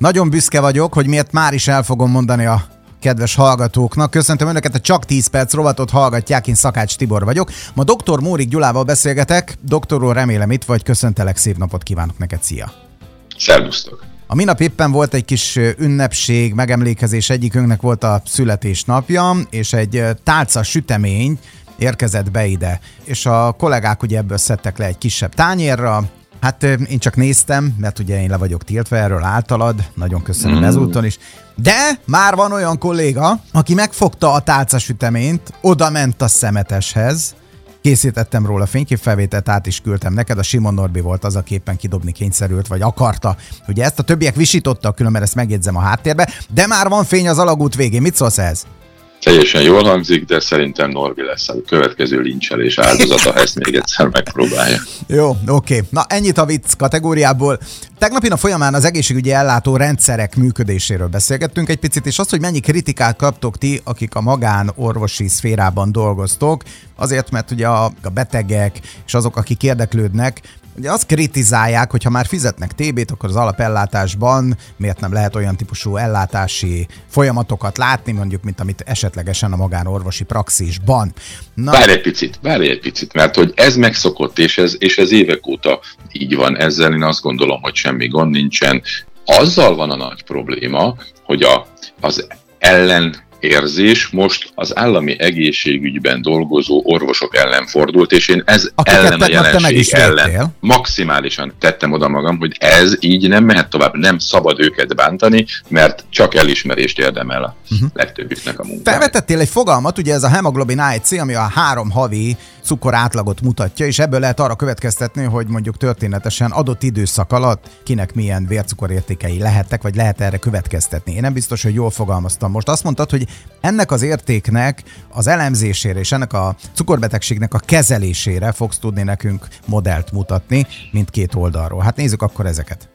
Nagyon büszke vagyok, hogy miért már is el fogom mondani a kedves hallgatóknak. Köszöntöm önöket, a Csak 10 perc rovatot hallgatják, én Szakács Tibor vagyok. Ma dr. Mórik Gyulával beszélgetek. Doktorról remélem itt vagy, köszöntelek, szép napot kívánok neked, szia! Szervusztok! A minap éppen volt egy kis ünnepség, megemlékezés, egyikünknek volt a születésnapja, és egy tálca sütemény érkezett be ide. És a kollégák ugye ebből szedtek le egy kisebb tányérra. Hát én csak néztem, mert ugye én le vagyok tiltva erről általad, nagyon köszönöm ezúton is. De már van olyan kolléga, aki megfogta a tálcasüteményt, oda ment a szemeteshez, készítettem róla fényképfelvételt, át is küldtem neked, a Simon Norbi volt az, aki éppen kidobni kényszerült, vagy akarta. Ugye ezt a többiek visítottak, különben ezt megjegyzem a háttérbe, de már van fény az alagút végén, mit szólsz ez? Teljesen jól hangzik, de szerintem Norbi lesz a következő lincselés áldozata, ha ezt még egyszer megpróbálja. Jó, oké. Na, ennyit a vicc kategóriából. Tegnapi nap folyamán az egészségügyi ellátó rendszerek működéséről beszélgettünk egy picit, és azt, hogy mennyi kritikát kaptok ti, akik a magánorvosi szférában dolgoztok, azért, mert ugye a betegek és azok, akik érdeklődnek, ugye azt kritizálják, hogy ha már fizetnek TB-t, akkor az alapellátásban miért nem lehet olyan típusú ellátási folyamatokat látni, mondjuk, mint amit esetlegesen a magánorvosi praxisban. Várj egy picit, mert hogy ez megszokott, és ez évek óta így van, ezzel én azt gondolom, hogy semmi gond nincsen. Azzal van a nagy probléma, hogy az ellenérzés most az állami egészségügyben dolgozó orvosok ellen fordult, és én ez ellen a jelenség ellen maximálisan tettem oda magam, hogy ez így nem mehet tovább, nem szabad őket bántani, mert csak elismerést érdemel a legtöbbüknek a munkája. Felvetettél egy fogalmat, ugye ez a hemoglobin A1C, ami a 3 havi cukor átlagot mutatja, és ebből lehet arra következtetni, hogy mondjuk történetesen adott időszak alatt kinek milyen vércukorértékei lehettek, vagy lehet erre következtetni. Én nem biztos, hogy jól fogalmaztam most. Azt mondtad, hogy ennek az értéknek az elemzésére és ennek a cukorbetegségnek a kezelésére fogsz tudni nekünk modellt mutatni mindkét oldalról. Hát nézzük akkor ezeket.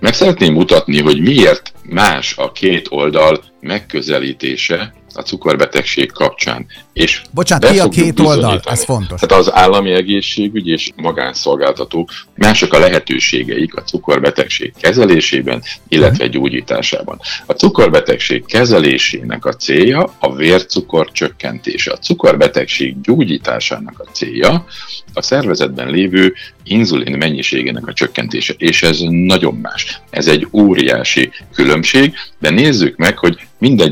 Meg szeretném mutatni, hogy miért más a két oldal megközelítése a cukorbetegség kapcsán. És bocsánat, ki a két oldal? Ez fontos. Tehát az állami egészségügy és magánszolgáltatók mások a lehetőségeik a cukorbetegség kezelésében, illetve gyógyításában. A cukorbetegség kezelésének a célja a vércukor csökkentése. A cukorbetegség gyógyításának a célja a szervezetben lévő inzulin mennyiségének a csökkentése. És ez nagyon más. Ez egy óriási különbség, de nézzük meg, hogy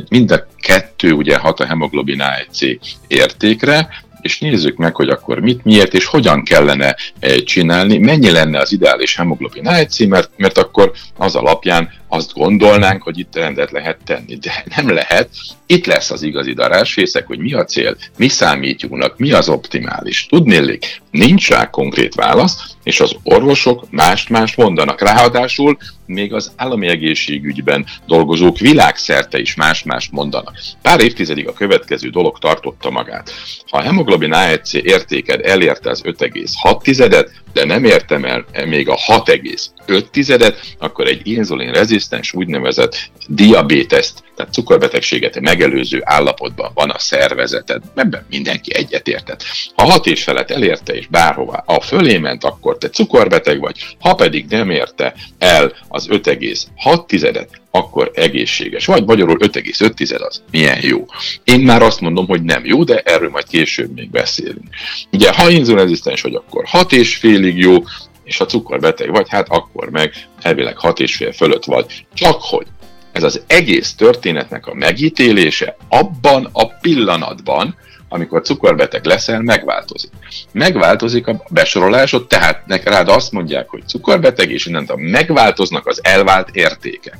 mind a kettő ugye hat a hemoglobin A1C értékre, és nézzük meg, hogy akkor mit, miért és hogyan kellene csinálni, mennyi lenne az ideális hemoglobin A1C, mert akkor az alapján azt gondolnánk, hogy itt rendet lehet tenni, de nem lehet. Itt lesz az igazi darásfészek, hogy mi a cél, mi számít jónak, mi az optimális. Tudnéllik, nincs rá konkrét válasz, és az orvosok mást mondanak. Ráadásul még az állami egészségügyben dolgozók világszerte is mást mondanak. Pár évtizedig a következő dolog tartotta magát. Ha a hemoglobin A1C értéked elérte az 5,6-et, de nem értem el még a 6,5-et, akkor egy inzulin rezisztens úgynevezett diabéteszt, tehát cukorbetegséget megelőző állapotban van a szervezeted. Ebben mindenki egyetértett. Ha 6 és felett elérte és bárhová a fölé ment, akkor te cukorbeteg vagy, ha pedig nem érte el az 5,6-et, akkor egészséges vagy, magyarul 5,5 az milyen jó. Én már azt mondom, hogy nem jó, de erről majd később még beszélünk. Ugye, ha inzulinrezisztens vagy, akkor 6,5-ig jó, és ha cukorbeteg vagy, hát akkor meg elvileg 6,5 fölött vagy. Csak hogy ez az egész történetnek a megítélése abban a pillanatban, amikor cukorbeteg leszel, megváltozik. Megváltozik a besorolásod, tehát rád azt mondják, hogy cukorbeteg, és innentől megváltoznak az elvált értékek.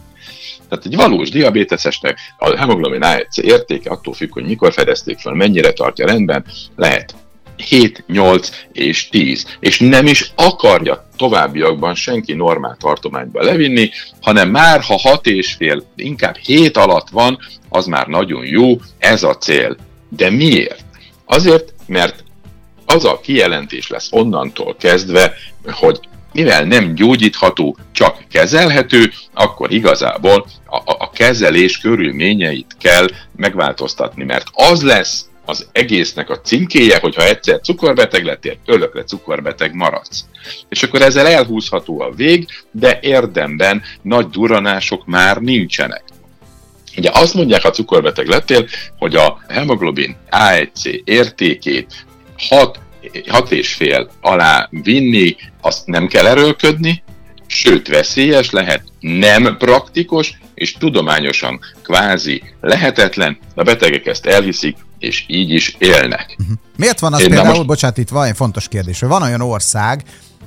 Tehát egy valós diabéteszesnek a hemoglobin A1C értéke attól függ, hogy mikor fedezték fel, mennyire tartja rendben, lehet 7, 8 és 10. És nem is akarja továbbiakban senki normál tartományba levinni, hanem már ha 6,5, inkább 7 alatt van, az már nagyon jó, ez a cél. De miért? Azért, mert az a kijelentés lesz onnantól kezdve, hogy mivel nem gyógyítható, csak kezelhető, akkor igazából a kezelés körülményeit kell megváltoztatni, mert az lesz az egésznek a címkéje, hogyha egyszer cukorbeteg lettél, örökre cukorbeteg maradsz. És akkor ezzel elhúzható a vég, de érdemben nagy durranások már nincsenek. Ugye azt mondják, ha cukorbeteg lettél, hogy a hemoglobin A1C értékét 6,5 alá vinni, azt nem kell erőlködni, sőt veszélyes lehet, nem praktikus, és tudományosan kvázi lehetetlen, a betegek ezt elhiszik, és így is élnek. Uh-huh. Miért van az például, bocsánat, itt van egy fontos kérdés, hogy van olyan ország,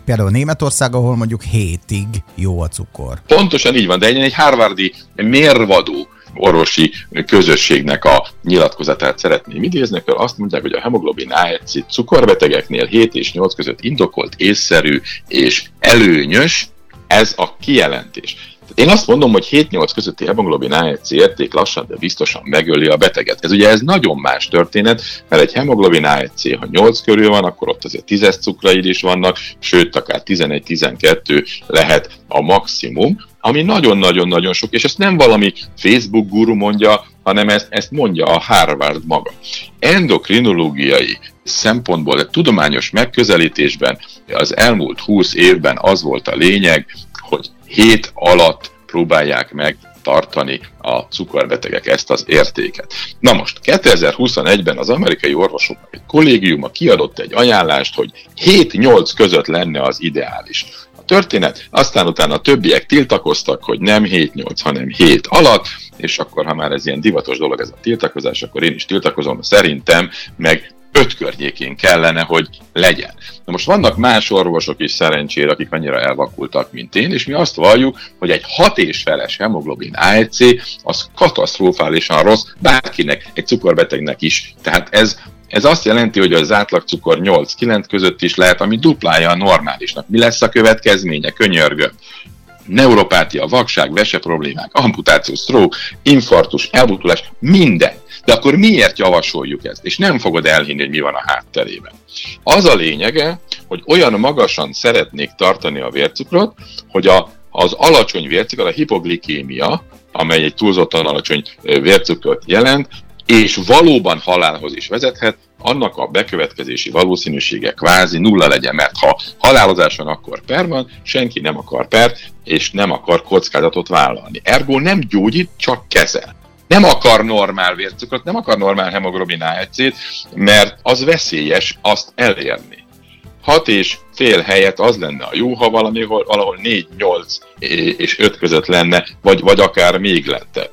például Németország, ahol mondjuk 7-ig jó a cukor. Pontosan így van, de egy harvardi mérvadó orvosi közösségnek a nyilatkozatát szeretném idézni, ahol azt mondják, hogy a hemoglobin A1C cukorbetegeknél 7 és 8 között indokolt, észszerű és előnyös, ez a kijelentés. Én azt mondom, hogy 7-8 közötti hemoglobin A1C érték lassan, de biztosan megöli a beteget. Ez ugye ez nagyon más történet, mert egy hemoglobin A1C, ha 8 körül van, akkor ott azért 10-es cukraid is vannak, sőt, akár 11-12 lehet a maximum, ami nagyon-nagyon-nagyon sok, és ezt nem valami Facebook guru mondja, hanem ezt mondja a Harvard maga. Endokrinológiai szempontból, a tudományos megközelítésben az elmúlt 20 évben az volt a lényeg, hogy 7 alatt próbálják meg tartani a cukorbetegek ezt az értéket. Na most, 2021-ben az amerikai orvosoknak egy kollégiuma kiadott egy ajánlást, hogy 7-8 között lenne az ideális a történet, aztán utána a többiek tiltakoztak, hogy nem 7-8, hanem 7 alatt, és akkor, ha már ez ilyen divatos dolog ez a tiltakozás, akkor én is tiltakozom, szerintem meg 5 környékén kellene, hogy legyen. Na most vannak más orvosok is szerencsére, akik annyira elvakultak, mint én, és mi azt valljuk, hogy egy 6,5-es hemoglobin A1C az katasztrofálisan rossz bárkinek, egy cukorbetegnek is. Tehát ez azt jelenti, hogy az átlagcukor 8-9 között is lehet, ami duplája a normálisnak. Mi lesz a következménye? Könyörgöm. Neuropátia, vakság, vese problémák, amputáció, stroke, infarktus, elbutulás, minden. De akkor miért javasoljuk ezt? És nem fogod elhinni, hogy mi van a hátterében. Az a lényege, hogy olyan magasan szeretnék tartani a vércukrot, hogy az alacsony vércukor, a hipoglikémia, amely egy túlzottan alacsony vércukrot jelent, és valóban halálhoz is vezethet, annak a bekövetkezési valószínűsége kvázi nulla legyen, mert ha halálozás van, akkor per van, senki nem akar pert, és nem akar kockázatot vállalni. Ergo nem gyógyít, csak kezel. Nem akar normál vércukrot, nem akar normál hemoglobin A1C-t, mert az veszélyes azt elérni. 6,5 helyett az lenne a jó, ha valahol 4-8 és 5 között lenne, vagy akár még lette.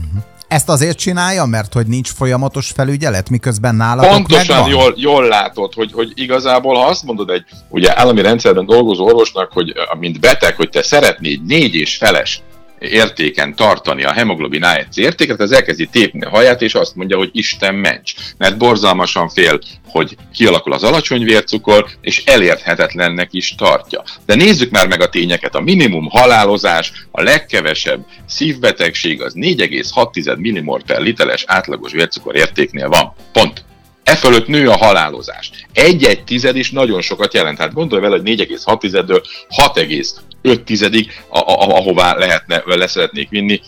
Ezt azért csinálja, mert hogy nincs folyamatos felügyelet, miközben nálatok megvan? Pontosan jól látod, hogy igazából, ha azt mondod egy ugye állami rendszerben dolgozó orvosnak, hogy mint beteg, hogy te szeretnéd 4,5-es értéken tartani a hemoglobin A1C értéket, az elkezdi tépni a haját, és azt mondja, hogy Isten ments, mert borzalmasan fél, hogy kialakul az alacsony vércukor, és elérhetetlennek is tartja. De nézzük már meg a tényeket, a minimum halálozás, a legkevesebb szívbetegség az 4,6 millimol per literes átlagos vércukor értéknél van. Pont. E fölött nő a halálozás. 1,1 is nagyon sokat jelent. Hát gondolj vele, hogy 4,6-től 6,5-ig, ahová leszeretnék vinni,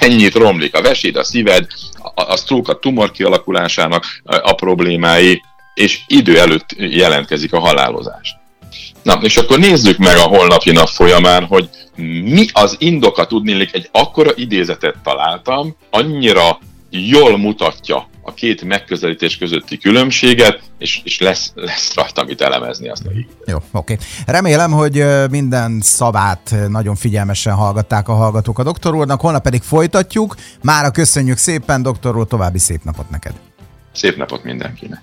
mennyit romlik a veséd, a szíved, a stroke, a tumor kialakulásának a problémái, és idő előtt jelentkezik a halálozás. Na, és akkor nézzük meg a holnapi nap folyamán, hogy mi az indoka, tudniillik, egy akkora idézetet találtam, annyira jól mutatja a két megközelítés közötti különbséget, és lesz rajta mit elemezni azt. Jó, oké. Remélem, hogy minden szavát nagyon figyelmesen hallgatták a hallgatók a doktor úrnak, holnap pedig folytatjuk. Mára köszönjük szépen, doktor úr, további szép napot neked. Szép napot mindenkinek.